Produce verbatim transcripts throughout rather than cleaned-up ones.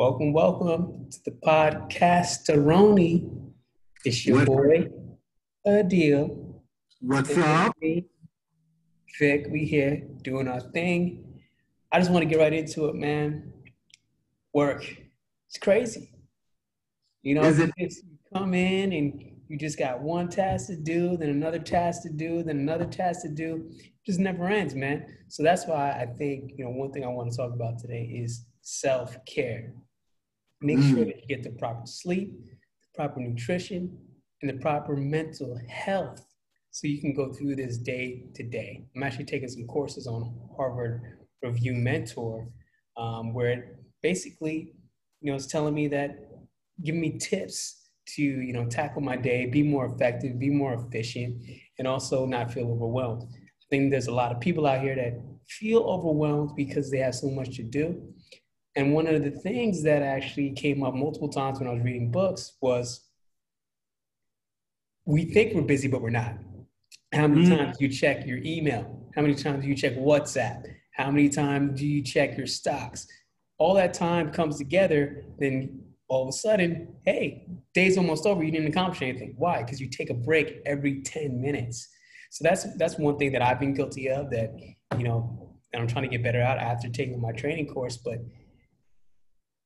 Welcome, welcome to the podcast-a-roni. It's your what? boy, Adil. What's it's up? Me, Vic, we here doing our thing. I just want to get right into it, man. Work. It's crazy. You know, Is it- you come in and you just got one task to do, then another task to do, then another task to do. It just never ends, man. So that's why I think, you know, one thing I want to talk about today is self-care. Make sure that you get the proper sleep, the proper nutrition, and the proper mental health so you can go through this day to day. I'm actually taking some courses on Harvard Review Mentor, um, where it basically, you know, it's telling me that, give me tips to, you know, tackle my day, be more effective, be more efficient, and also not feel overwhelmed. I think there's a lot of people out here that feel overwhelmed because they have so much to do. And one of the things that actually came up multiple times when I was reading books was, we think we're busy, but we're not. How many mm. times do you check your email? How many times do you check WhatsApp? How many times do you check your stocks? All that time comes together, then all of a sudden, hey, day's almost over. You didn't accomplish anything. Why? Because you take a break every ten minutes. So that's that's one thing that I've been guilty of that, you know, and I'm trying to get better at after taking my training course. But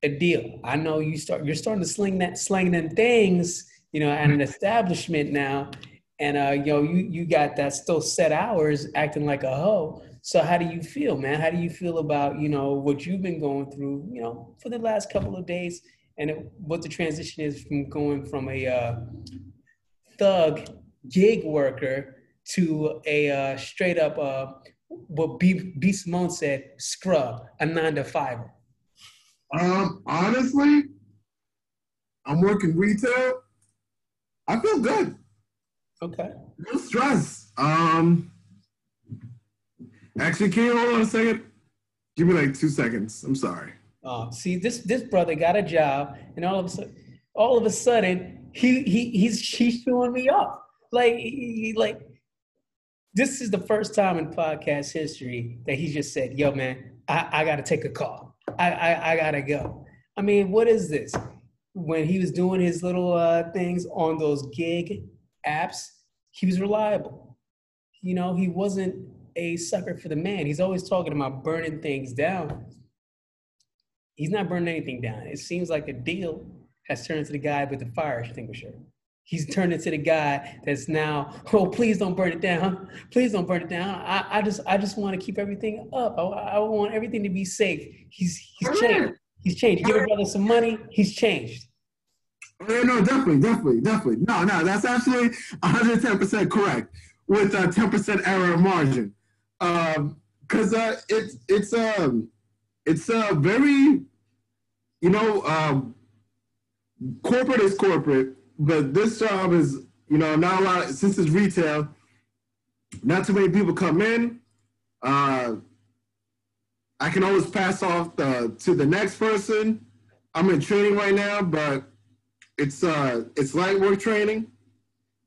Adil, I know you start, you're starting to sling that, slang them things, you know, at an establishment now. And, uh, you know, you, you got that still set hours acting like a hoe. So how do you feel, man? How do you feel about, you know, what you've been going through, you know, for the last couple of days, and it, what the transition is from going from a uh, thug gig worker to a uh, straight up, uh, what B, B. Simone said, scrub, a nine to fiver? Um, honestly, I'm working retail. I feel good. Okay. No stress. Um, actually, can you hold on a second? Give me like two seconds. I'm sorry. Oh, see, this this brother got a job, and all of a sudden, all of a sudden, he he he's he's chewing me up. Like he, like this is the first time in podcast history that he just said, "Yo, man, I, I gotta take a call. I, I I gotta go." I mean, what is this? When he was doing his little uh, things on those gig apps, he was reliable. You know, he wasn't a sucker for the man. He's always talking about burning things down. He's not burning anything down. It seems like the deal has turned into the guy with the fire extinguisher. He's turned into the guy that's now, oh, please don't burn it down. Please don't burn it down. I, I just I just want to keep everything up. I, I want everything to be safe. He's he's changed. He's changed. Give a brother some money. He's changed. Yeah, no, definitely, definitely, definitely. No, no, that's actually one hundred ten percent correct with a ten percent error margin. Um, because uh, it's it's um it's a uh, very, you know, um, corporate is corporate. But this job is, you know, not a lot, since it's retail, not too many people come in. Uh, I can always pass off the, to the next person. I'm in training right now, but it's uh, it's light work training.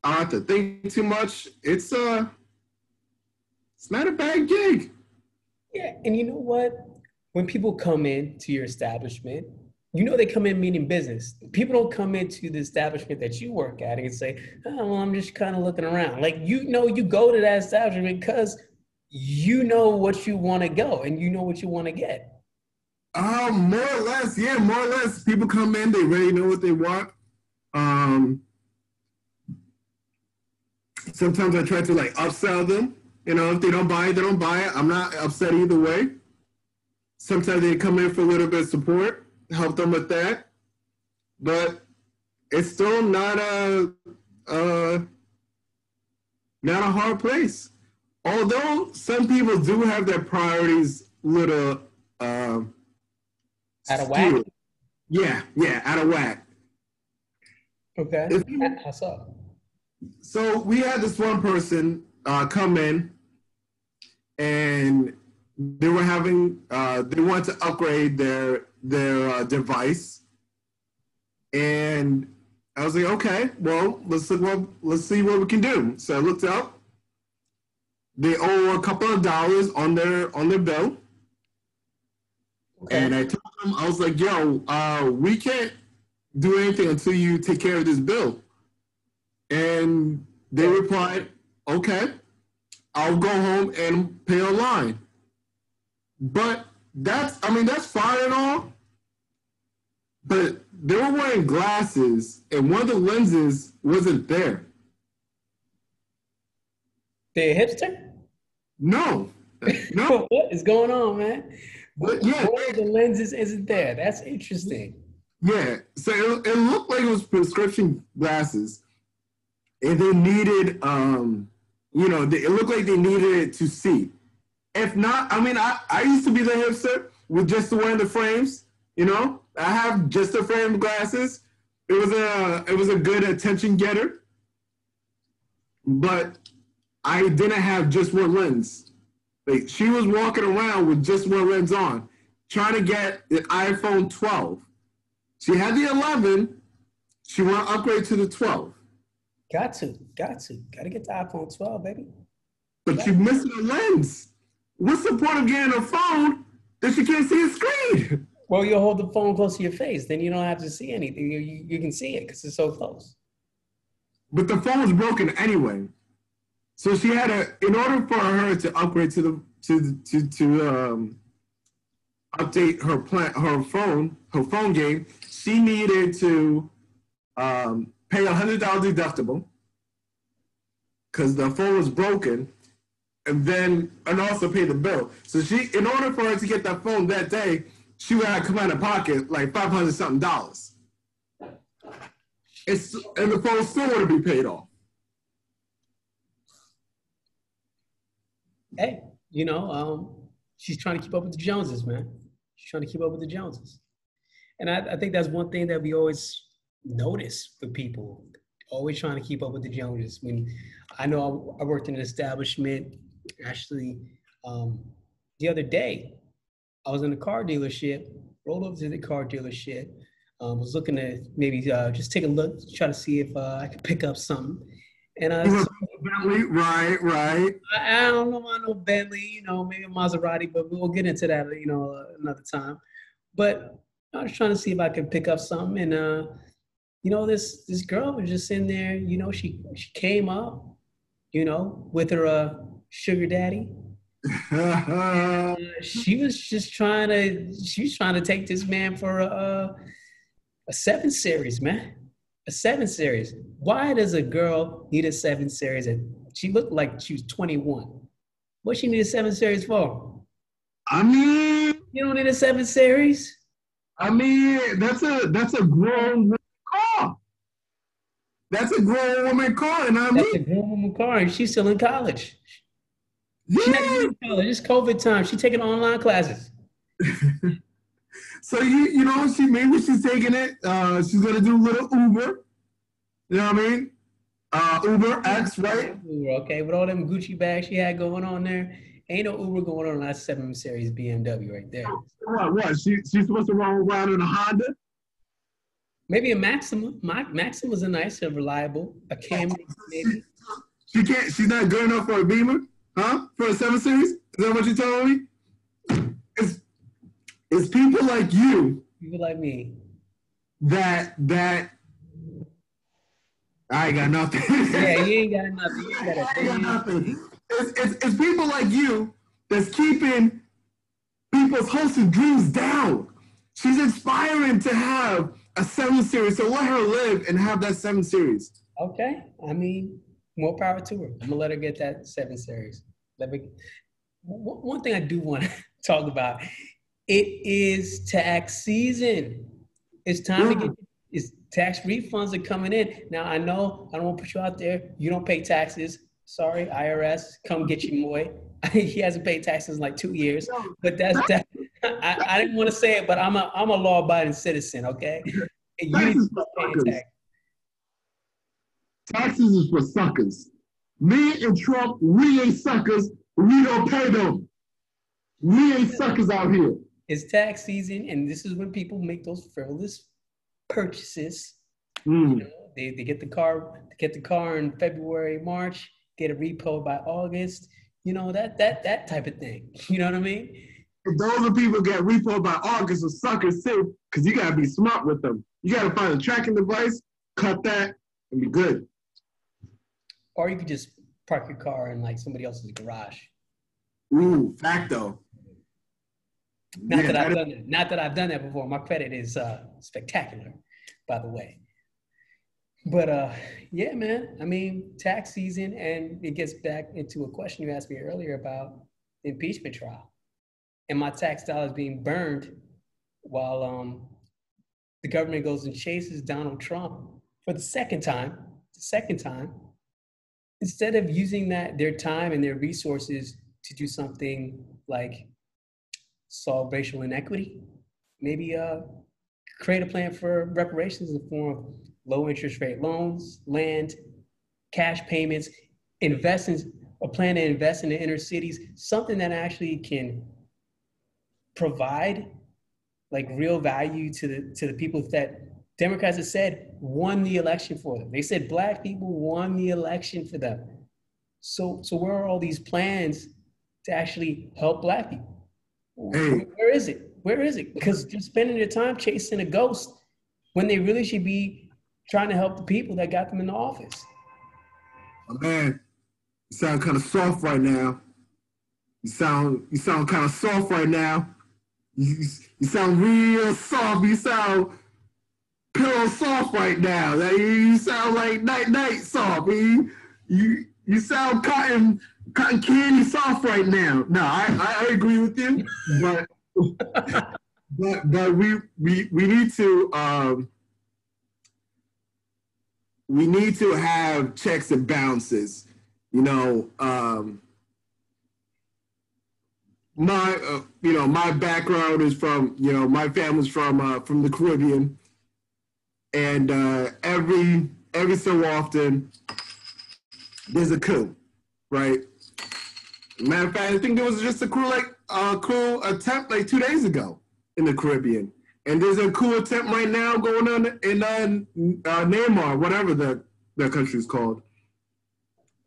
I don't have to think too much. It's uh, it's not a bad gig. Yeah, and you know what? When people come in to your establishment, you know they come in meaning business. People don't come into the establishment that you work at and say, oh, well, I'm just kind of looking around. Like, you know, you go to that establishment because you know what you want to go and you know what you want to get. Um, more or less, yeah, more or less. People come in, they already know what they want. Um, sometimes I try to, like, upsell them. You know, if they don't buy it, they don't buy it. I'm not upset either way. Sometimes they come in for a little bit of support, help them with that, but it's still not a uh not a hard place, although some people do have their priorities little uh, out of whack. yeah yeah out of whack okay That's up. So we had this one person uh come in, and they were having uh they wanted to upgrade their their uh, device, and I was like, okay, well, let's look what let's see what we can do. So I looked up. They owe a couple of dollars on their on their bill, Okay. And I told him, I was like, yo, uh, we can't do anything until you take care of this bill. And they replied, okay, I'll go home and pay online. But that's, I mean, that's fine and all, but they were wearing glasses and one of the lenses wasn't there. They a hipster? No. No. What is going on, man? But yeah, one of the lenses isn't there. That's interesting. Yeah. So it, it looked like it was prescription glasses. And they needed, um, you know, they, it looked like they needed it to see. If not, I mean, I, I used to be the hipster with just the one of the frames, you know? I have just the frame glasses. It was a, it was a good attention getter. But I didn't have just one lens. Like, she was walking around with just one lens on, trying to get the iPhone twelve. She had the eleven. She want to upgrade to the twelve. Got to, got to. Got to get the iPhone twelve, baby. But you missed the lens. What's the point of getting a phone that you can't see a screen? Well, you'll hold the phone close to your face. Then you don't have to see anything. You, you, you can see it because it's so close. But the phone was broken anyway. So she had a, in order for her to upgrade to the, to, to, to um, update her plan, her phone, her phone game, she needed to um, pay a one hundred dollars deductible because the phone was broken, and then, and also pay the bill. So she, in order for her to get that phone that day, she would have to come out of pocket like five hundred something dollars. It's, and the phone still would be paid off. Hey, you know, um, she's trying to keep up with the Joneses, man. She's trying to keep up with the Joneses. And I, I think that's one thing that we always notice for people, always trying to keep up with the Joneses. When I know I, I worked in an establishment, actually, um, the other day, I was in a car dealership, rolled over to the car dealership, um, was looking to maybe uh, just take a look, try to see if uh, I could pick up something. And I saw, Bentley, right, right. I, I don't know about no Bentley, you know, maybe a Maserati, but we'll get into that, you know, uh, another time. But I was trying to see if I could pick up something, and uh, you know, this this girl was just in there, you know, she she came up, you know, with her uh, sugar daddy. And, uh, she was just trying to, she was trying to take this man for a a seven series, man. A seven series. Why does a girl need a seven series? And she looked like she was twenty-one. What she need a seven series for? I mean, you don't need a seven series. I mean, that's a that's a grown woman car. That's a grown woman car, and I mean, that's a grown woman car, and she's still in college. Yeah. She's not in college. It's COVID time. She's taking online classes. So, you you know, she maybe she's taking it. Uh, she's going to do a little Uber. You know what I mean? Uh, Uber X, right? Uber, okay. With all them Gucci bags she had going on there, ain't no Uber going on that seven series B M W right there. What, what? She, she's supposed to roll around in a Honda? Maybe a Maxima. My, Maxima's a nice and reliable. A Camry, maybe. She can't. She's not good enough for a Beamer? Huh? For a seven series? Is that what you're telling me? It's people like you, people like me, that that I ain't got nothing. Yeah, you ain't got nothing. You ain't got, I ain't got nothing. It's, it's it's people like you that's keeping people's hopes and dreams down. She's inspiring to have a seven series, so let her live and have that seven series. Okay, I mean, more power to her. I'm gonna let her get that seven series. Let me. One thing I do want to talk about. It is tax season. It's time yeah. to get it's tax refunds are coming in. Now, I know I don't want to put you out there. You don't pay taxes. Sorry, I R S, come get your boy. He hasn't paid taxes in like two years. But that's that. I, I didn't want to say it, but I'm a I'm a law-abiding citizen, okay? You need to stop paying taxes. Taxes is for suckers. Me and Trump, we ain't suckers. We don't pay them. We ain't suckers out here. It's tax season, and this is when people make those frivolous purchases. Mm. You know, they, they get the car, they get the car in February, March, get a repo by August. You know, that that that type of thing. You know what I mean? If those are people get repo by August are suckers too, because you got to be smart with them. You got to find a tracking device, cut that, and be good. Or you could just park your car in like somebody else's garage. Ooh, facto. Not, yeah, that I've done that. Not that I've done that before. My credit is uh, spectacular, by the way. But uh, yeah, man, I mean, tax season, and it gets back into a question you asked me earlier about the impeachment trial and my tax dollars being burned while um, the government goes and chases Donald Trump for the second time, the second time, instead of using that, their time and their resources to do something like solve racial inequity, maybe uh, create a plan for reparations in the form of low interest rate loans, land, cash payments, invest in, a plan to invest in the inner cities, something that actually can provide like real value to the, to the people that Democrats have said won the election for them. They said black people won the election for them. So, so where are all these plans to actually help black people? Hey. Where is it? Where is it? Because they're spending their time chasing a ghost when they really should be trying to help the people that got them in the office. Oh, man, you sound kind of soft right now. You sound you sound kind of soft right now. You, you sound real soft. You sound pillow soft right now. Like, you sound like night night soft. You you, you sound cotton. Cotton candy soft right now. No, I, I agree with you, but but but we we we need to um, we need to have checks and balances. You know, um, my uh, you know my background is from you know my family's from uh, from the Caribbean, and uh, every every so often there's a coup, right? Matter of fact, I think there was just a coup, like a coup attempt like two days ago in the Caribbean, and there's a coup attempt right now going on in uh, uh, Neymar, whatever the the country is called.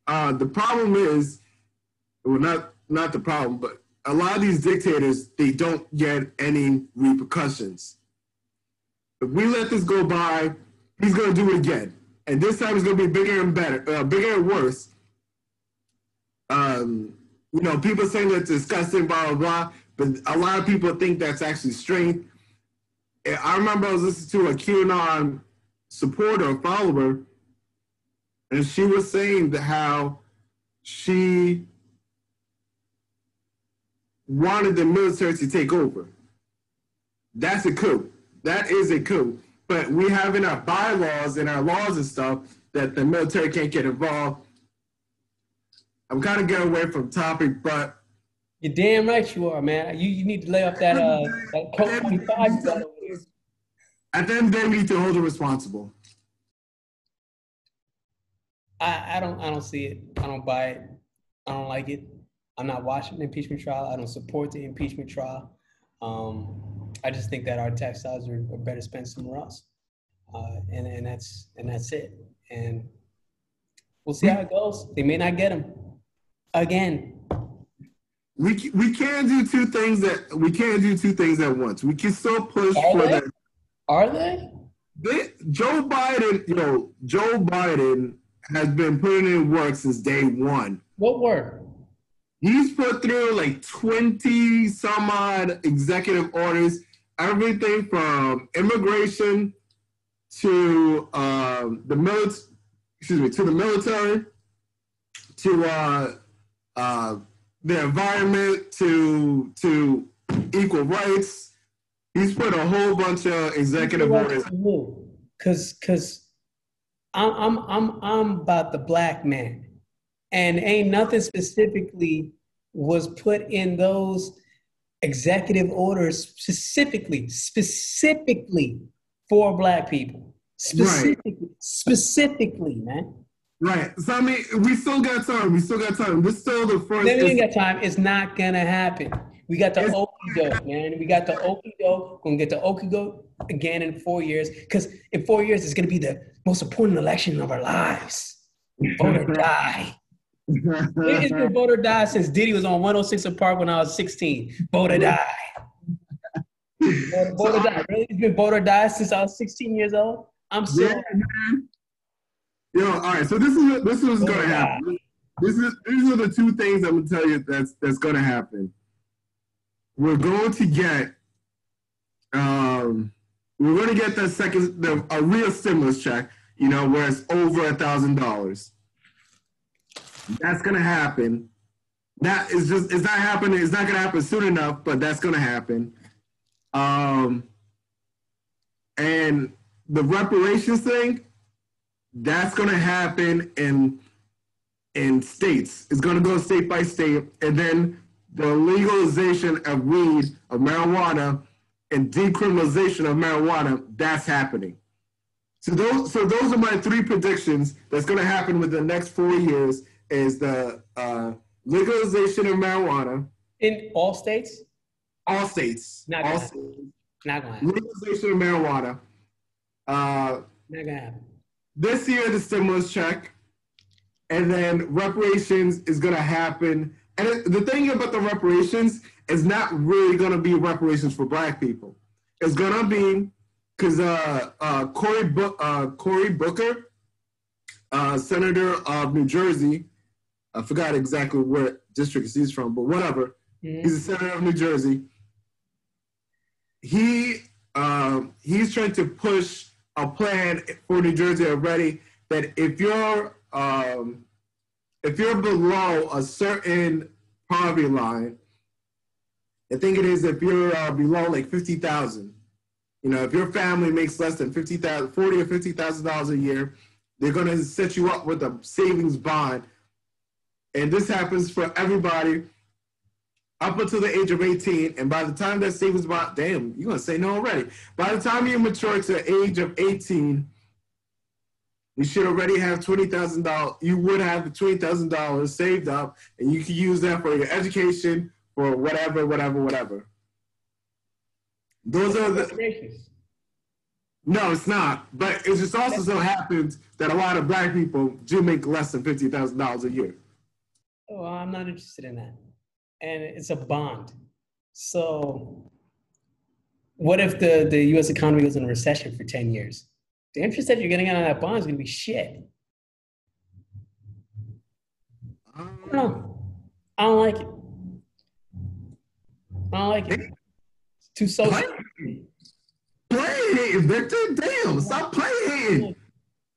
Uh, the problem is, well, not not the problem, but a lot of these dictators, they don't get any repercussions. If we let this go by, he's gonna do it again, and this time it's gonna be bigger and better, uh, bigger and worse. Um, You know, people saying that's disgusting, blah, blah, blah, but a lot of people think that's actually strength. I remember I was listening to a QAnon supporter or follower, and she was saying that how she wanted the military to take over. That's a coup. That is a coup. But we have in our bylaws and our laws and stuff that the military can't get involved. I'm kind of getting away from topic, but you're damn right you are, man. You you need to lay off that uh that COVID twenty-five. At the end of the day, we need to hold her responsible. I, I don't I don't see it. I don't buy it. I don't like it. I'm not watching the impeachment trial. I don't support the impeachment trial. Um, I just think that our tax dollars are, are better spent somewhere else. Uh, and and that's and that's it. And we'll see how it goes. They may not get him. Again, we we can do two things that we can do two things at once. We can still push Are for they? that. Are they? they? Joe Biden, you know, Joe Biden has been putting in work since day one. What work? He's put through like twenty some odd executive orders, everything from immigration to um, the military. Excuse me, to the military, to uh, uh, the environment, to to equal rights. He's put a whole bunch of executive orders. Cause, cause I'm I'm I'm I'm about the black man, and ain't nothing specifically was put in those executive orders specifically, specifically for black people. Specifically, right. specifically, man. Right. So I mean, we still got time. We still got time. We're still the first. Then we got time. It's not gonna happen. We got the okie doke, man. We got the okie doke. We're gonna get the okie doke again in four years. Because in four years, it's gonna be the most important election of our lives. Vote or die. It's been voter die since Diddy was on one oh six and Park when I was sixteen. Voter die. Voter, voter so, die. Really? It's been voter die since I was sixteen years old. I'm still. Yeah, man. Yo, all right. So this is this is what's gonna happen. This is these are the two things I'm gonna tell you that's that's gonna happen. We're going to get, um, we're going to get the second, the a real stimulus check. You know, where it's over a thousand dollars. That's gonna happen. That is just, it's not happening. It's not gonna happen soon enough, but that's gonna happen. Um, and the reparations thing, that's gonna happen in in states. It's gonna go state by state, and then the legalization of weed, of marijuana, and decriminalization of marijuana, that's happening. So those, so those are my three predictions that's gonna happen within the next four years. Is the uh, legalization of marijuana in all states? All states. Not gonna all happen. States. Not gonna happen. Legalization of marijuana. Uh, Not gonna happen. This year, the stimulus check, and then reparations is gonna happen. And it, the thing about the reparations is not really gonna be reparations for Black people. It's gonna be because uh, uh, Cory Bu- uh, Cory Booker, uh, senator of New Jersey. I forgot exactly what district he's from, but whatever. Mm-hmm. He's a senator of New Jersey. He um, he's trying to push a plan for New Jersey already that if you're um, if you're below a certain poverty line, I think it is if you're uh, below like fifty thousand. You know, if your family makes less than fifty thousand, forty or fifty thousand dollars a year, they're going to set you up with a savings bond. And this happens for everybody up until the age of eighteen. And by the time that savings bond, damn, you're going to say no already. By the time you mature to the age of eighteen, you should already have twenty thousand dollars. You would have twenty thousand dollars saved up, and you can use that for your education, for whatever, whatever, whatever. Those are the. No, it's not. But it just also so happens that a lot of Black people do make less than fifty thousand dollars a year. Oh, I'm not interested in that. And it's a bond. So, what if the the U S economy goes in a recession for ten years? The interest that you're getting out of that bond is going to be shit. Um, no, I don't like it. I don't like it. Too social. Play, play hating, Victor. Damn, stop playing hating.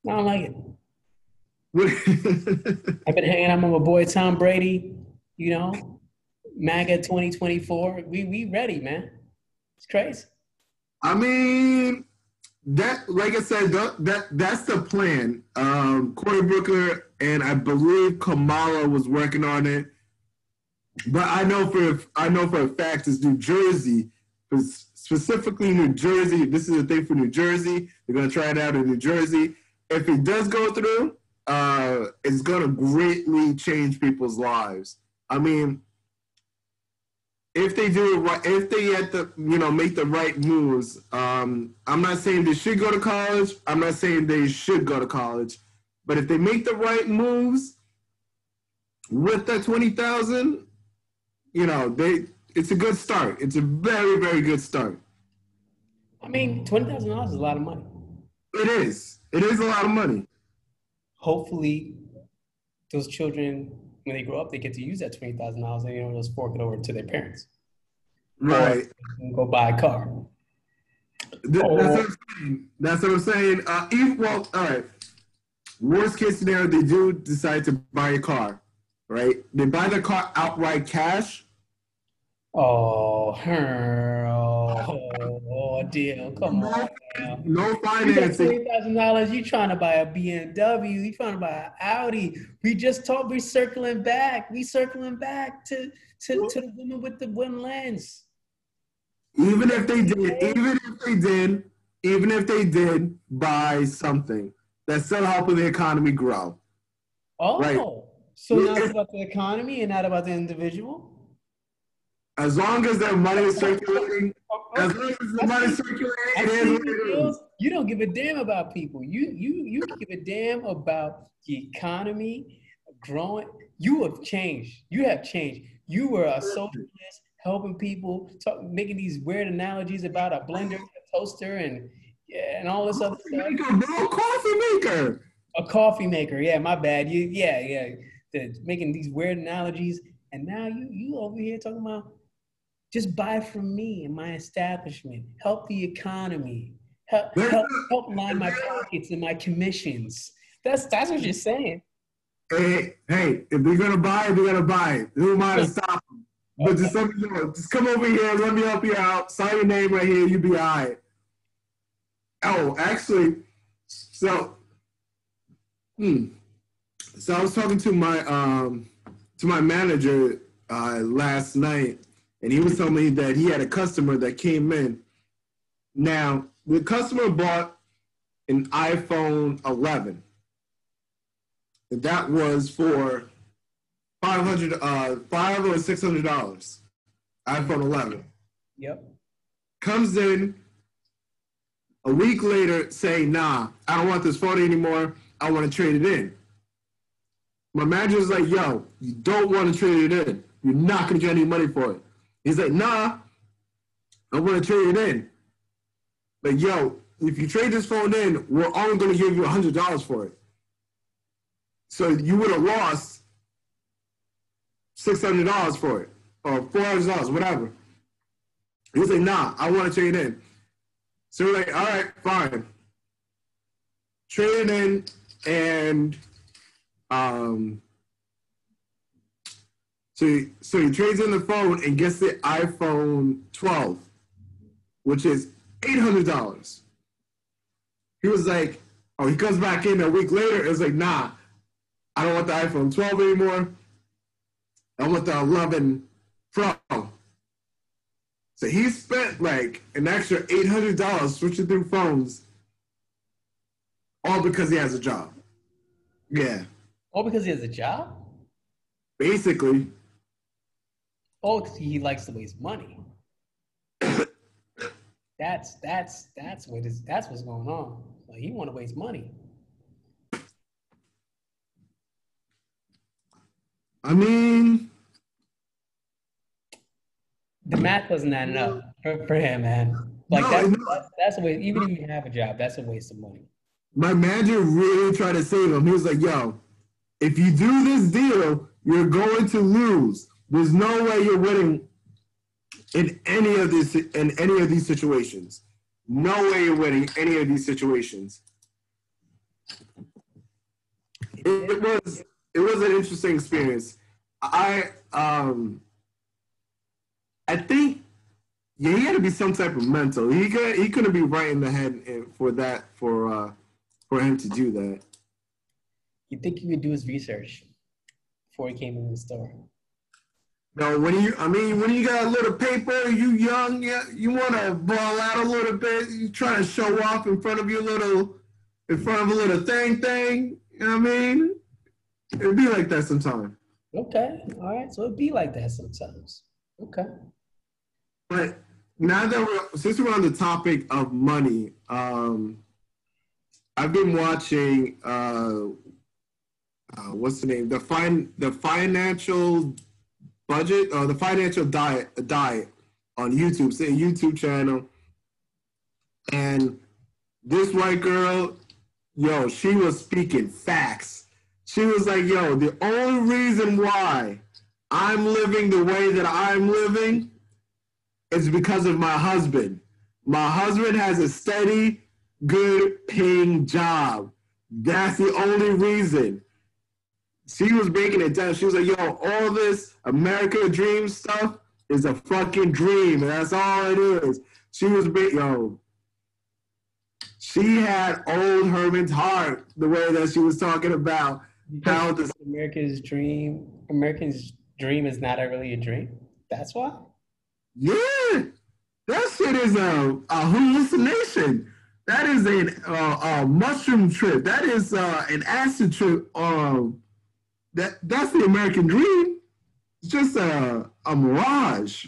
I don't like it. I've been hanging out with my boy Tom Brady, you know, MAGA twenty twenty-four. We we ready, man. It's crazy. I mean, that, like I said, that, that that's the plan. Um, Cory Booker and I believe Kamala was working on it. But I know for I know for a fact it's New Jersey. Specifically New Jersey, this is a thing for New Jersey. They're going to try it out in New Jersey. If it does go through, uh, it's going to greatly change people's lives. I mean, if they do it right, if they have to, you know, make the right moves, um, I'm not saying they should go to college. I'm not saying they should go to college. But if they make the right moves with that twenty thousand dollars, you know, they... It's a good start. It's a very, very good start. I mean, twenty thousand dollars is a lot of money. It is. It is a lot of money. Hopefully, those children, when they grow up, they get to use that twenty thousand dollars and they don't just fork it over to their parents. Right. And go buy a car. Th- oh. That's what I'm saying. That's what I'm saying. Uh, if, well, all right. Worst case scenario, they do decide to buy a car, right? They buy the car outright cash. Oh, her, oh, oh, dear, come no, on. Now. No financing. twenty thousand dollars, you trying to buy a B M W, you trying to buy an Audi. We just talked, we circling back. We circling back to, to, to the woman with the wooden lens. Even if they did, even if they did, even if they did buy something, that's still helping the economy grow. Oh, right? So now it's about the economy and not about the individual? As long as that money is circulating, okay. as long as the money is circulating, it is. You don't give a damn about people. You you you give a damn about the economy growing. you have changed. You have changed. You were a socialist, helping people, talk, making these weird analogies about a blender, a toaster, and yeah, and all this other stuff. A coffee maker. A coffee maker. Yeah, my bad. You, yeah, yeah. The, making these weird analogies, and now you, you over here talking about just buy from me and my establishment, help the econoline, help help, help line my pockets and my commissions. That's that's what you're saying. Hey, hey, if they're gonna buy it, they're gonna buy it. Who am I to stop them? But okay. just, let me know. Just come over here, let me help you out. Sign your name right here, you be all right. Oh, actually, so, hmm. So I was talking to my um to my manager uh, last night, and he was telling me that he had a customer that came in. Now, the customer bought an iPhone eleven. That was for five hundred dollars, uh, five or six hundred dollars, iPhone eleven. Yep. Comes in a week later saying, nah, I don't want this phone anymore. I want to trade it in. My manager's like, yo, you don't want to trade it in. You're not going to get any money for it. He's like, nah, I want to trade it in. But yo, if you trade this phone in, we're only going to give you one hundred dollars for it. So you would have lost six hundred dollars for it, or four hundred dollars, whatever. He said, nah, I want to trade it in. So we're like, all right, fine. Trade it in, and um, so, he, so he trades in the phone and gets the iPhone twelve, which is eight hundred dollars. He was like, oh, he comes back in a week later, it's like, nah, I don't want the iPhone twelve anymore. I want the eleven Pro. So he spent like an extra eight hundred dollars switching through phones, all because he has a job. Yeah. All because he has a job? Basically. All because he likes to waste money. that's that's that's what is that's what's going on. Like, he want to waste money. I mean, the math wasn't adding up for, for him, man. Like, no, that's, no. That's, that's a waste. Even if you have a job, that's a waste of money. My manager really tried to save him. He was like, yo, if you do this deal, you're going to lose. There's no way you're winning in any of this, in any of these situations. No way you're winning any of these situations. It, it was... It was an interesting experience. I um, I think yeah, he had to be some type of mental. He could he couldn't be right in the head for that for uh, for him to do that. You think he could do his research before he came in the store? No, when you I mean when you got a little paper, you young, you, you want to ball out a little bit. You trying to show off in front of your little in front of a little thing thing. You know what I mean? It'd be like that sometimes. Okay. All right. So it'd be like that sometimes. Okay. But now that we're, since we're on the topic of money, um, I've been watching, uh, uh, what's the name? The fin the financial budget, or the financial diet, diet on YouTube, say a YouTube channel. And this white girl, yo, she was speaking facts. She was like, yo, the only reason why I'm living the way that I'm living is because of my husband. My husband has a steady, good paying job. That's the only reason. She was breaking it down. She was like, yo, all this America dream stuff is a fucking dream. And that's all it is. She was big, yo. She had old Herman's heart, the way that she was talking about. How this America's dream, American's dream is not really a dream. That's why. Yeah, that shit is a, a hallucination. That is an, uh, a mushroom trip. That is uh, an acid trip. Um, that that's the American dream. It's just a a mirage.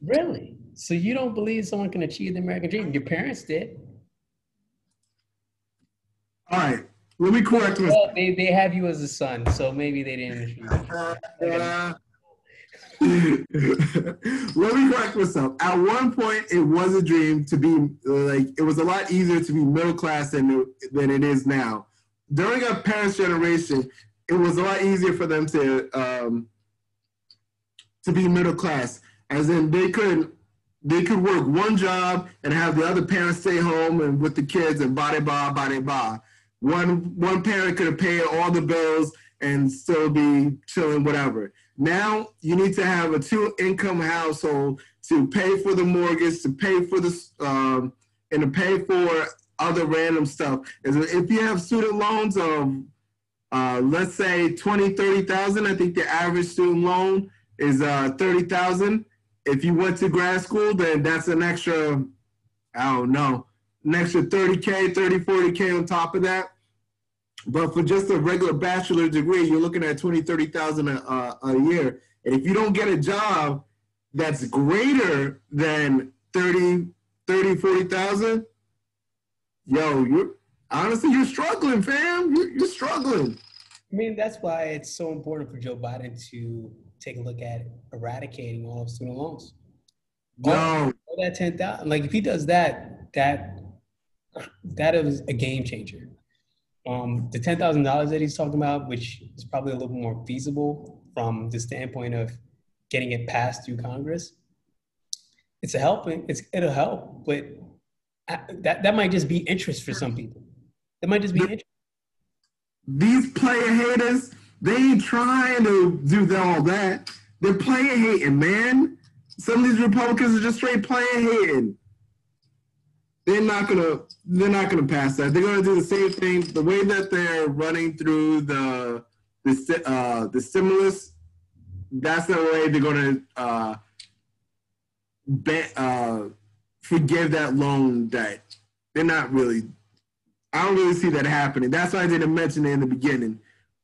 Really? So you don't believe someone can achieve the American dream? Your parents did. All right, Let me correct myself. Well, they, they have you as a son, so maybe they didn't. Uh, uh, Let me correct myself. At one point, it was a dream to be like, it was a lot easier to be middle class than, than it is now. During our parents' generation, it was a lot easier for them to um, to be middle class, as in they could they could work one job and have the other parents stay home and with the kids and bada ba bada ba. One one parent could have paid all the bills and still be chilling, whatever. Now you need to have a two-income household to pay for the mortgage, to pay for the um, and to pay for other random stuff. If you have student loans of Uh, let's say twenty, thirty thousand. I think the average student loan is uh, thirty thousand. If you went to grad school, then that's an extra, I don't know, an extra thirty K, thirty, forty K on top of that. But for just a regular bachelor's degree, you're looking at twenty, thirty thousand a, a year. And if you don't get a job that's greater than thirty, forty thousand, yo, you're, honestly, you're struggling, fam. You're, you're struggling. I mean, that's why it's so important for Joe Biden to take a look at eradicating all of student loans. No. All that ten thousand. Like, if he does that, that that is a game changer. Um, the ten thousand dollars that he's talking about, which is probably a little more feasible from the standpoint of getting it passed through Congress, it's a helping. It's it'll help, but I, that that might just be interest for some people. It might just be the, these player haters, they ain't trying to do all that. They're player hating, man. Some of these Republicans are just straight player hating. They're not gonna they're not gonna pass that. They're gonna do the same thing. The way that they're running through the the uh, the stimulus, that's the way they're gonna uh, be, uh, forgive that loan debt. They're not really. I don't really see that happening. That's why I didn't mention it in the beginning.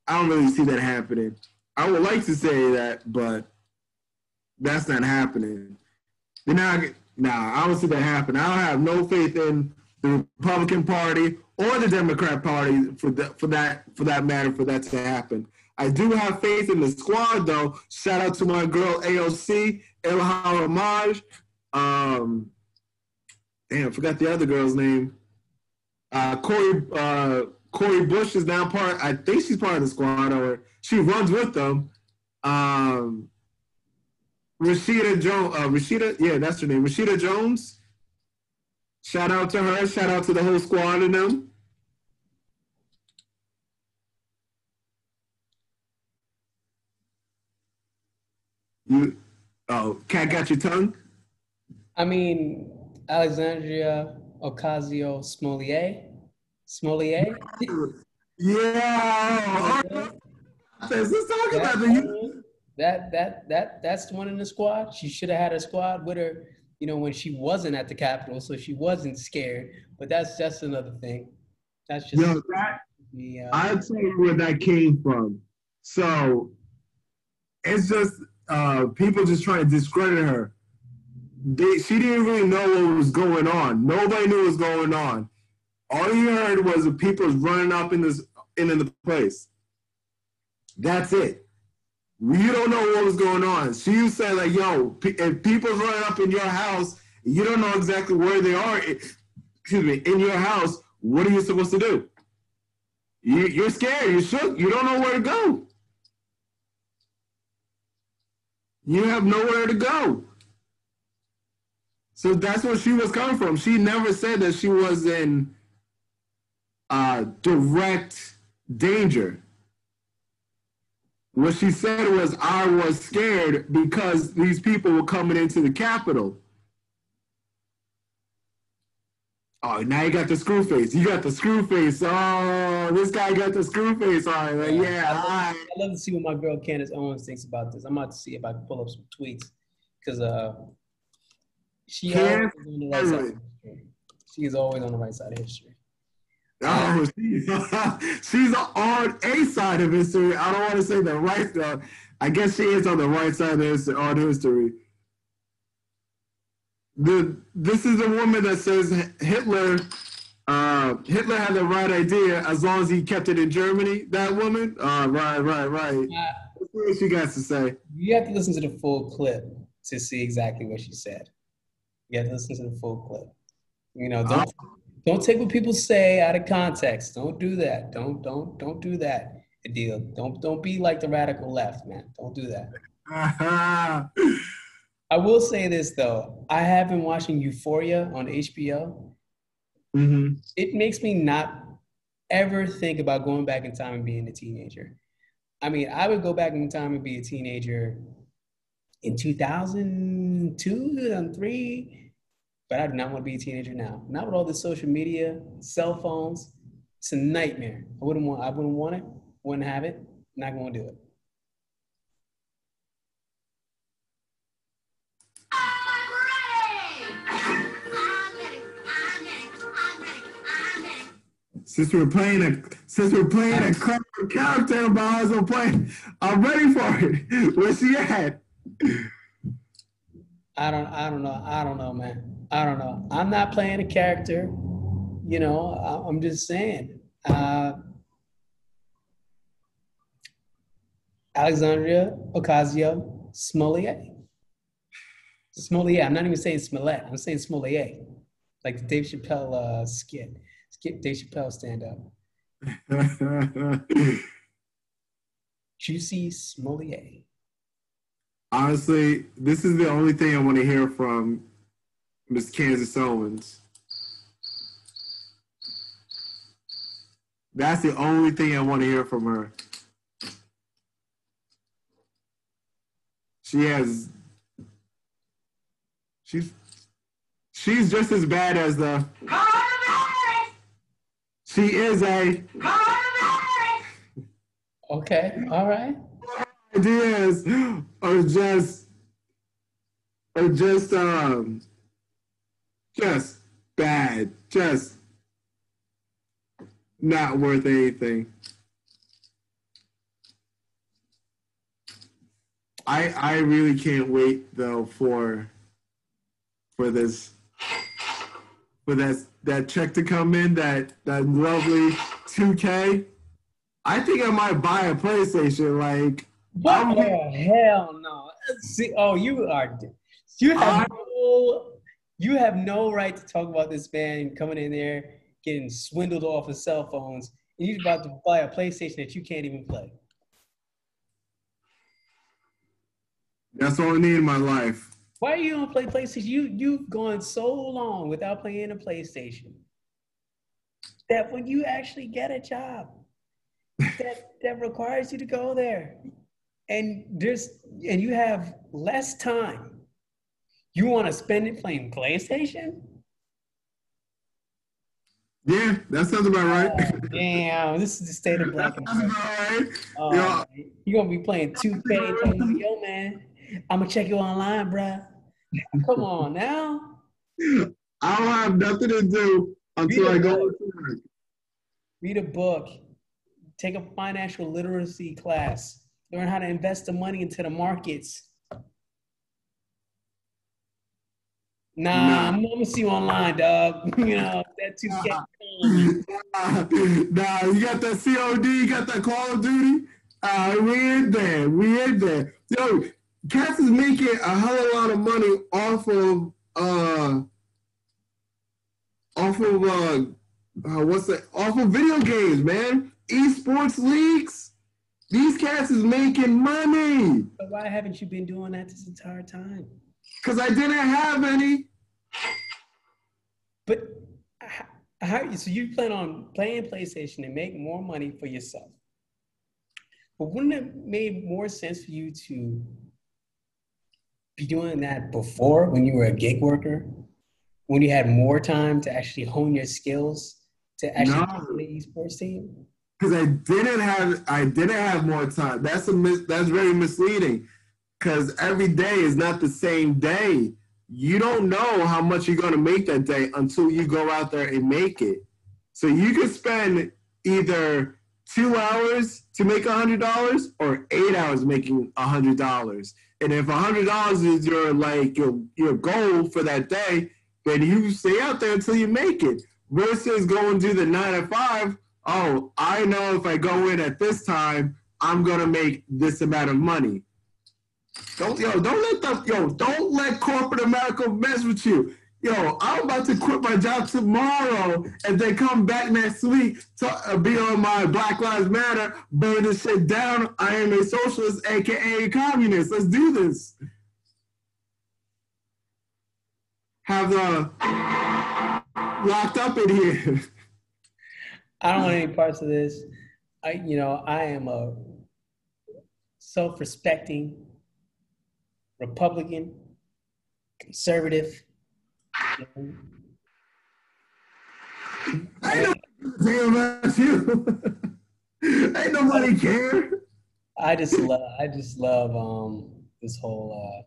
I don't really see that happening. I would like to say that, but that's not happening. They're not, nah, I don't see that happening. I don't have no faith in the Republican Party or the Democrat Party for the, for that for that matter, for that to happen. I do have faith in the squad, though. Shout out to my girl A O C, Ilhan Omar. Um, damn, I forgot the other girl's name. Uh, Cori, uh, Cori Bush is now part, I think she's part of the squad, or she runs with them. Um, Rashida Jones, uh, Rashida, yeah, that's her name. Rashida Jones, shout out to her, shout out to the whole squad and them. You, oh, cat got your tongue? I mean, Alexandria Ocasio-Cortez, Smolier? Yeah. Let's talk about the that that that that's the one in the squad. She should have had a squad with her, you know, when she wasn't at the Capitol, so she wasn't scared. But that's just another thing. That's just. Yo, that, the, uh, I'll tell you where that came from. So it's just uh, people just trying to discredit her. They, she didn't really know what was going on. Nobody knew what was going on. All you heard was the people running up in this in, in the place. That's it. You don't know what was going on. She said, like, yo, p if people's running up in your house, you don't know exactly where they are, it, excuse me, in your house, what are you supposed to do? You, you're scared. You're shook. You don't know where to go. You have nowhere to go. So that's where she was coming from. She never said that she was in uh, direct danger. What she said was, I was scared because these people were coming into the Capitol. Oh, now you got the screw face. You got the screw face. Oh, this guy got the screw face. All right, like, yeah. I love, I love to see what my girl Candace Owens thinks about this. I'm about to see if I can pull up some tweets because uh. She, Candace, is on the right side of she is always on the right side of history. Oh, she's, she's on a side of history. I don't want to say the right side. I guess she is on the right side of history. On history. The, this is the woman that says Hitler Uh, Hitler had the right idea as long as he kept it in Germany, that woman. Uh, right, right, right. Yeah. What she got to say? You have to listen to the full clip to see exactly what she said. You have to listen to the full clip. You know, don't, oh. don't take what people say out of context. Don't do that. Don't, don't, don't do that. Deal. Don't, don't be like the radical left, man. Don't do that. I will say this though. I have been watching Euphoria on H B O. Mm-hmm. It makes me not ever think about going back in time and being a teenager. I mean, I would go back in time and be a teenager in two thousand two, two thousand three, but I do not want to be a teenager now. Not with all the social media, cell phones. It's a nightmare. I wouldn't want, I wouldn't want it, wouldn't have it, not going to do it. Since we're playing a since we're playing a clever character, but I also playing, I'm ready for it. Where's she at? I don't I don't know I don't know man I don't know I'm not playing a character, you know. I, I'm just saying. Uh, Alexandria Ocasio-Cortez. Smollett. I'm not even saying Smollett. I'm saying Smollett, like the Dave Chappelle uh, skit. Get Dave Chappelle stand up. Juicy Smollett. Honestly, this is the only thing I want to hear from Miss Candace Owens. That's the only thing I want to hear from her. She has. She's. She's just as bad as the. She is a. Okay, all right. Ideas are just, are just, um, just bad, just not worth anything. I I really can't wait though for, for this. For that that check to come in, that that lovely two K, I think I might buy a PlayStation. Like, what I'm, the hell no? See, oh, you are, you have I, no, you have no right to talk about this man coming in there getting swindled off of cell phones, and you're about to buy a PlayStation that you can't even play. That's all I need in my life. Why are you gonna play PlayStation? You you've gone so long without playing a PlayStation that when you actually get a job that that requires you to go there, and there's and you have less time, you want to spend it playing PlayStation? Yeah, that sounds about right. Oh, damn, this is the state of black and white. All right. Yo, you're gonna be playing two K, yo man. I'm gonna check you online, bruh. Come on now. I don't have nothing to do until I go to work. Read a book. Take a financial literacy class. Learn how to invest the money into the markets. Nah, nah. I'm gonna see you online, dog. You know, that too. Nah. nah, you got that C O D, you got that Call of Duty. Uh, we in there, we in there. Yo, Cass is making a hell of a lot of money off of uh, off of uh, uh, what's that? Off of video games, man. Esports leagues. These cats is making money. But why haven't you been doing that this entire time? Because I didn't have any. But how, how, so you plan on playing PlayStation and make more money for yourself? But wouldn't it made more sense for you to be doing that before, when you were a gig worker, when you had more time to actually hone your skills, to actually no, play the esports team? Because I didn't have, I didn't have more time. That's a mis that's very misleading. Because every day is not the same day. You don't know how much you're going to make that day until you go out there and make it. So you could spend either two hours to make a hundred dollars, or eight hours making a hundred dollars. And if one hundred dollars is your like your, your goal for that day, then you stay out there until you make it. versus going to the nine to five. Oh, I know if I go in at this time, I'm gonna make this amount of money. Don't yo, don't let the yo, don't let corporate America mess with you. Yo, I'm about to quit my job tomorrow and then come back next week to uh, be on my Black Lives Matter, burn this shit down. I am a socialist, A K A communist. Let's do this. Have the locked up in here. I don't want any parts of this. I, you know, I am a self-respecting Republican, conservative. I don't you. Ain't nobody care. I just love, I just love um this whole uh,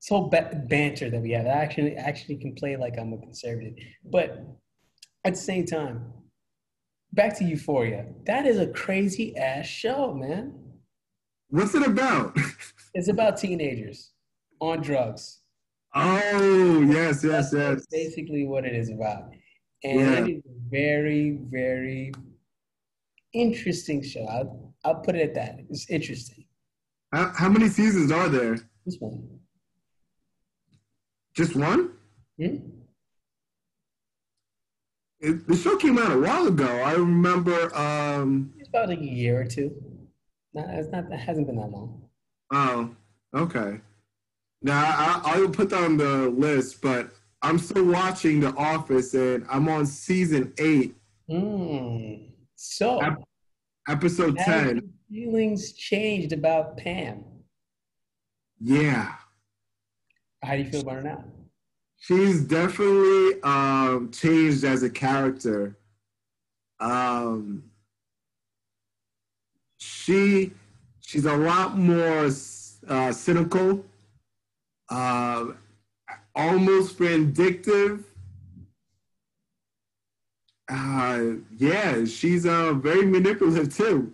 this whole ba banter that we have. I actually actually can play like I'm a conservative, but at the same time, back to Euphoria. That is a crazy ass show, man. What's it about? It's about teenagers on drugs. Oh, yes, yes, yes. That's basically what it is about. And yeah. It is a very, very interesting show. I'll, I'll put it at that. It's interesting. How, how many seasons are there? Just one. Just one? Mm-hmm. It, the show came out a while ago. I remember... Um, it's about like a year or two. No, it's not, it hasn't been that long. Oh, okay. Now, I, I will put that on the list, but I'm still watching The Office, and I'm on season eight. Mm. So, Ep episode ten. Your feelings changed about Pam. Yeah. How do you feel about her now? She's definitely um, changed as a character. Um, she she's a lot more uh, cynical. Uh, almost vindictive. Uh, yeah, she's uh, very manipulative too.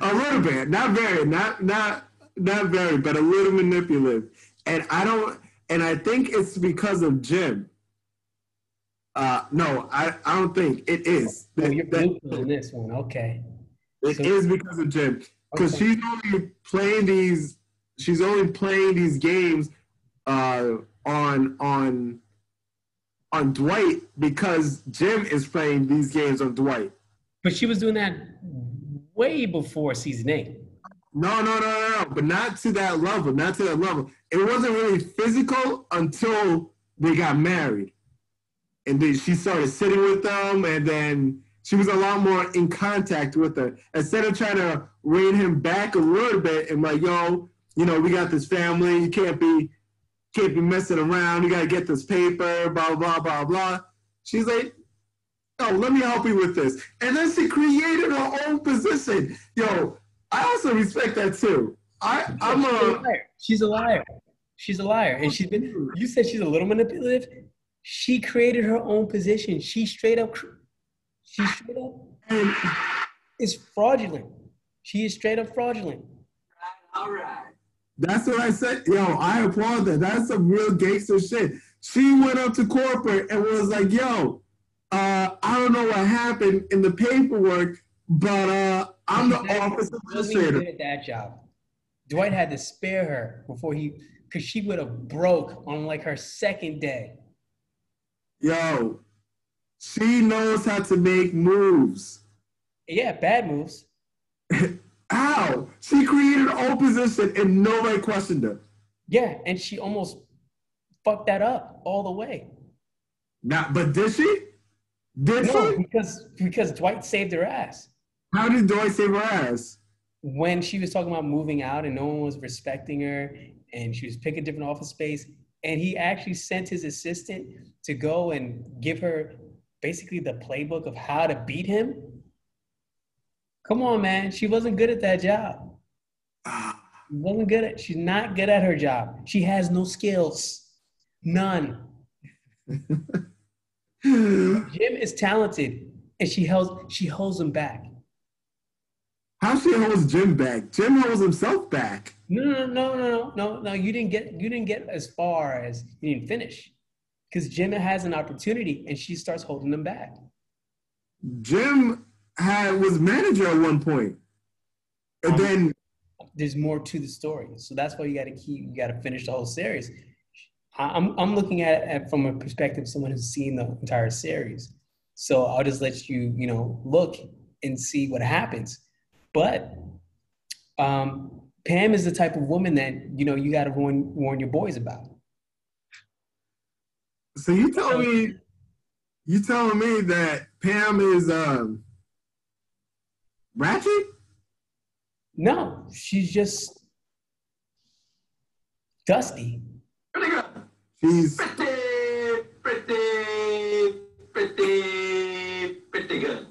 A little bit, not very, not not not very, but a little manipulative. And I don't, and I think it's because of Jim. Uh, no, I I don't think it is. Oh, that, you're that, on this one, okay? It so, is because of Jim, because okay. she's only playing these. She's only playing these games uh, on on on Dwight because Jim is playing these games on Dwight. But she was doing that way before season eight. No, no, no, no, no. But not to that level. Not to that level. It wasn't really physical until they got married, and then she started sitting with them, and then she was a lot more in contact with her instead of trying to rein him back a little bit and like, yo. You know, we got this family, you can't be can't be messing around, you gotta get this paper, blah, blah, blah, blah. She's like, oh, let me help you with this. And then she created her own position. Yo, I also respect that too. I, I'm a liar. She's a liar. She's a liar. And she's been, you said she's a little manipulative. She created her own position. She straight up, she straight up and is fraudulent. She is straight up fraudulent. All right. That's what I said. Yo, I applaud that. That's some real gangster shit. She went up to corporate and was like, yo, uh, I don't know what happened in the paperwork, but uh, I'm the office administrator. She did that job. Dwight had to spare her before he, because she would have broke on like her second day. Yo, she knows how to make moves. Yeah, bad moves. How? She created her own position and nobody questioned her. Yeah, and she almost fucked that up all the way. Not, but did she? Did no, she? Because, because Dwight saved her ass. How did Dwight save her ass? When she was talking about moving out and no one was respecting her and she was picking a different office space, and he actually sent his assistant to go and give her basically the playbook of how to beat him. Come on, man. She wasn't good at that job. She wasn't good at, she's not good at her job. She has no skills. None. Jim is talented, and she holds, she holds him back. How she holds Jim back? Jim holds himself back. No, no, no, no, no, no, no. You didn't get, you didn't get as far as, you didn't finish. because Jim has an opportunity and she starts holding him back. Jim had, was manager at one point. And um, then there's more to the story. So that's why you got to keep, you got to finish the whole series. I'm, I'm looking at it from a perspective of someone who's seen the entire series. So I'll just let you, you know, look and see what happens. But um, Pam is the type of woman that, you know, you got to warn, warn your boys about. So you tell me, you telling me that Pam is um, ratchet? No, she's just dusty. She's pretty, pretty, pretty, pretty good.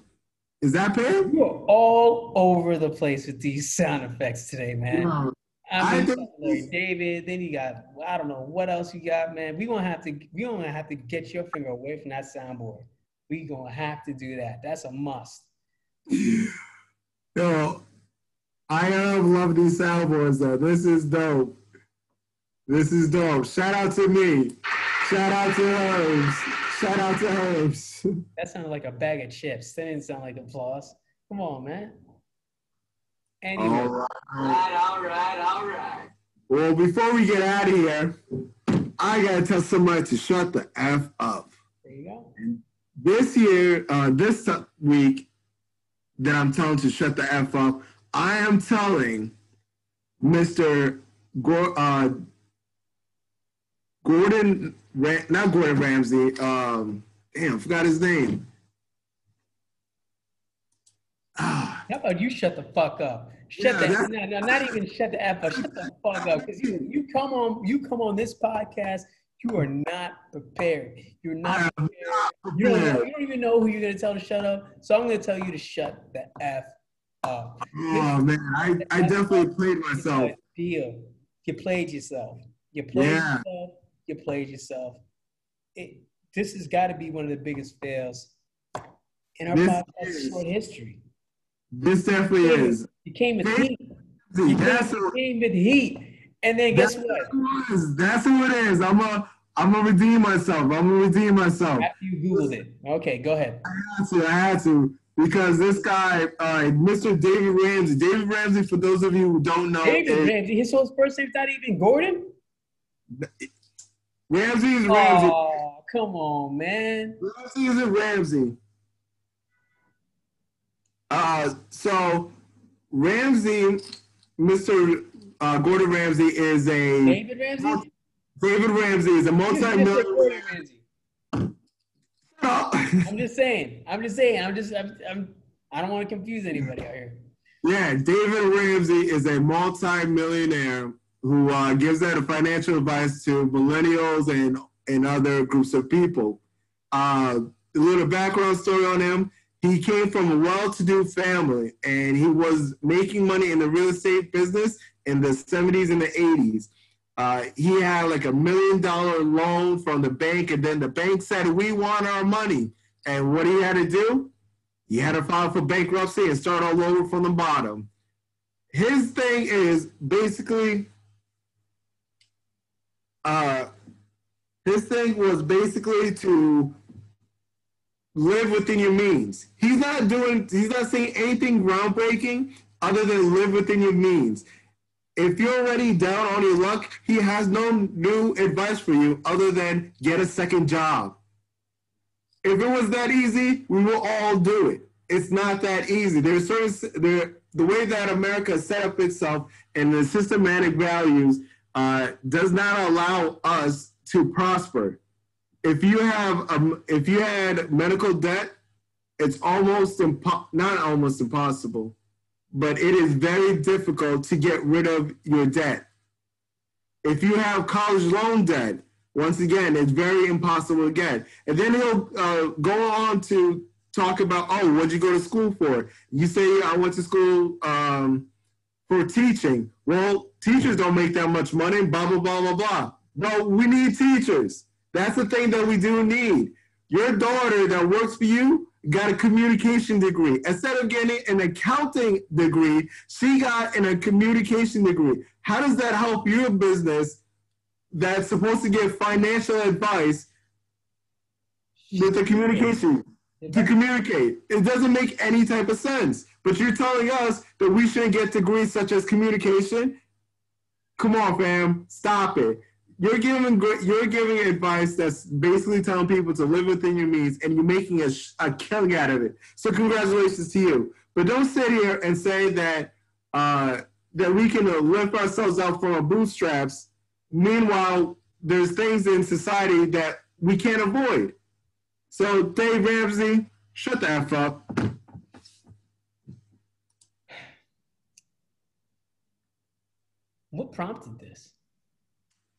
Is that Pam? You are all over the place with these sound effects today, man. No, I mean, I think David. Then you got, I don't know what else you got, man. We gonna have to, we gonna have to get your finger away from that soundboard. We gonna have to do that. That's a must. Yo, I love these soundboards though. This is dope. This is dope. Shout out to me. Shout out to Herbs. Shout out to Herbs. That sounded like a bag of chips. That didn't sound like applause. Come on, man. Anyway. All right, all right, all right. Well, before we get out of here, I got to tell somebody to shut the F up. There you go. This year, uh, this week that I'm telling to shut the F up, I am telling Mister Gore, uh, Gordon, not Gordon Ramsay, um, damn, forgot his name. Ah. How about you shut the fuck up? Shut yeah, the, no, no, not even shut the F up, shut the fuck up. Because you, you, come on, you come on this podcast, you are not prepared. You're not prepared. Not prepared. You, don't know, you don't even know who you're going to tell to shut up. So I'm going to tell you to shut the F up. Oh, this, man, I, I definitely up. played myself. Deal. You played yourself. You played yeah. yourself. You played yourself. It, this has got to be one of the biggest fails in our podcast's short history. This definitely you is. With, you came with heat. You that's came, what, came with heat. And then guess that's what? what is. That's who it is. I'm a, I'm going to redeem myself. I'm going to redeem myself. After you Googled it. Okay, go ahead. I had to. I had to. Because this guy, uh, Mister David Ramsey. David Ramsey, for those of you who don't know. David is, Ramsey. His whole first name's not even Gordon? It, Ramsey is Ramsey. Oh, come on, man. Ramsey is a Ramsey. Uh, so, Ramsey, Mister Uh, Gordon Ramsay is a... David Ramsey? David Ramsey is a multi-millionaire. I'm just saying. I'm just saying. I'm just... I'm, I'm, I don't want to confuse anybody out here. Yeah, David Ramsey is a multi-millionaire who uh, gives out financial advice to millennials and, and other groups of people. Uh, a little background story on him. He came from a well-to-do family, and he was making money in the real estate business in the seventies and the eighties. Uh, he had like a million-dollar loan from the bank, and then the bank said, we want our money. And what he had to do? He had to file for bankruptcy and start all over from the bottom. His thing is basically... Uh, his thing was basically to live within your means. He's not doing, he's not saying anything groundbreaking other than live within your means. If you're already down on your luck, he has no new advice for you other than get a second job. If it was that easy, we will all do it. It's not that easy. There's certain, there, the way that America set up itself and the systematic values Uh, does not allow us to prosper. If you have, um, if you had medical debt, it's almost impo- not almost impossible, but it is very difficult to get rid of your debt. If you have college loan debt, once again, it's very impossible to get. And then he'll uh, go on to talk about, oh, what'd you go to school for? You say, I went to school um, for teaching. Well, teachers don't make that much money, blah, blah, blah, blah, blah. No, we need teachers. That's the thing that we do need. Your daughter that works for you got a communication degree. Instead of getting an accounting degree, she got in a communication degree. How does that help your business that's supposed to give financial advice with the communication. To communicate. It doesn't make any type of sense. But you're telling us that we shouldn't get degrees such as communication? Come on, fam. Stop it. You're giving you're giving advice that's basically telling people to live within your means, and you're making a, a killing out of it. So congratulations to you. But don't sit here and say that uh, that we can uh, lift ourselves up from our bootstraps. Meanwhile, there's things in society that we can't avoid. So, Dave Ramsey, shut the F up. What prompted this?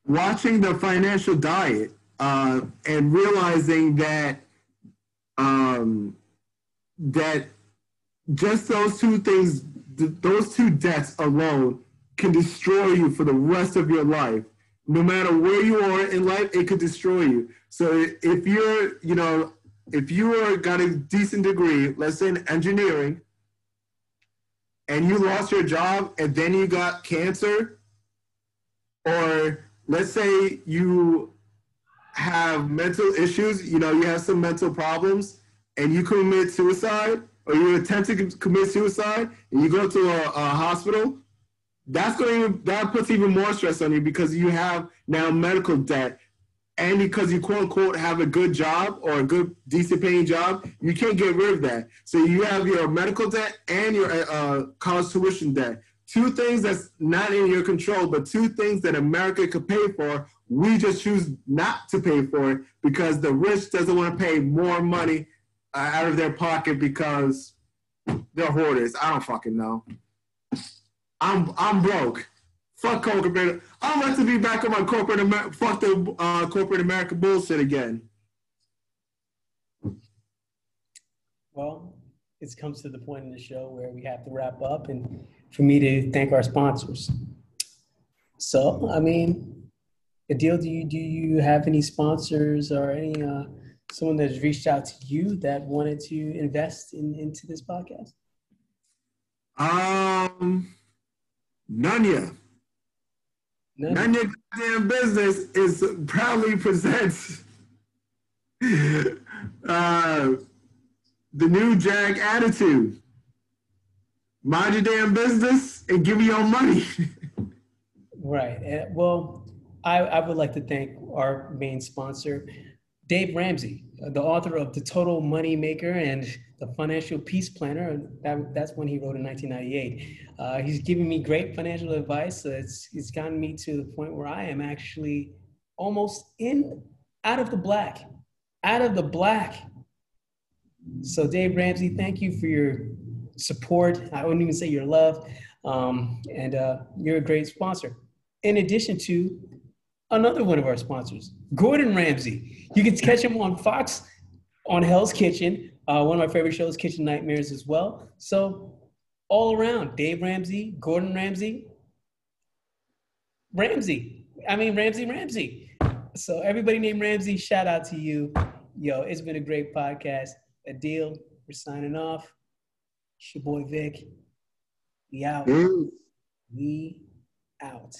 Watching The Financial Diet uh, and realizing that um, that just those two things, th those two deaths alone can destroy you for the rest of your life. No matter where you are in life, it could destroy you. So if you're, you know, if you are got a decent degree, let's say in engineering, and you lost your job and then you got cancer, or let's say you have mental issues, you know, you have some mental problems and you commit suicide, or you attempt to commit suicide and you go to a, a hospital, That's going to, that puts even more stress on you because you have now medical debt, and because you quote unquote have a good job or a good decent paying job, you can't get rid of that. So you have your medical debt and your uh, college tuition debt. Two things that's not in your control, but two things that America could pay for. We just choose not to pay for it because the rich doesn't want to pay more money uh, out of their pocket because they're hoarders. I don't fucking know. I'm I'm broke. Fuck corporate. I'm about to be back on my corporate Amer fuck the uh, corporate America bullshit again. Well, it comes to the point in the show where we have to wrap up, and for me to thank our sponsors. So, I mean, Adil, do you do you have any sponsors or any uh, someone that's reached out to you that wanted to invest in into this podcast? Um. Nanya. Nanya. Nanya Goddamn Business is proudly presents uh, the new Jag attitude. Mind your damn business and give me your money. Right. Uh, well, I, I would like to thank our main sponsor, Dave Ramsey, the author of The Total Money Maker and The Financial Peace Planner. That, that's one he wrote in nineteen ninety-eight. Uh, he's given me great financial advice. Uh, it's, it's gotten me to the point where I am actually almost in, out of the black, out of the black. So Dave Ramsey, thank you for your support. I wouldn't even say your love. Um, and uh, you're a great sponsor. In addition to another one of our sponsors, Gordon Ramsay. You can catch him on Fox, on Hell's Kitchen, uh, one of my favorite shows, Kitchen Nightmares as well. So all around, Dave Ramsey, Gordon Ramsay, Ramsey. I mean, Ramsey, Ramsey. So everybody named Ramsey, shout out to you. Yo, it's been a great podcast. Adil, we're signing off. It's your boy Vic. We out. We out.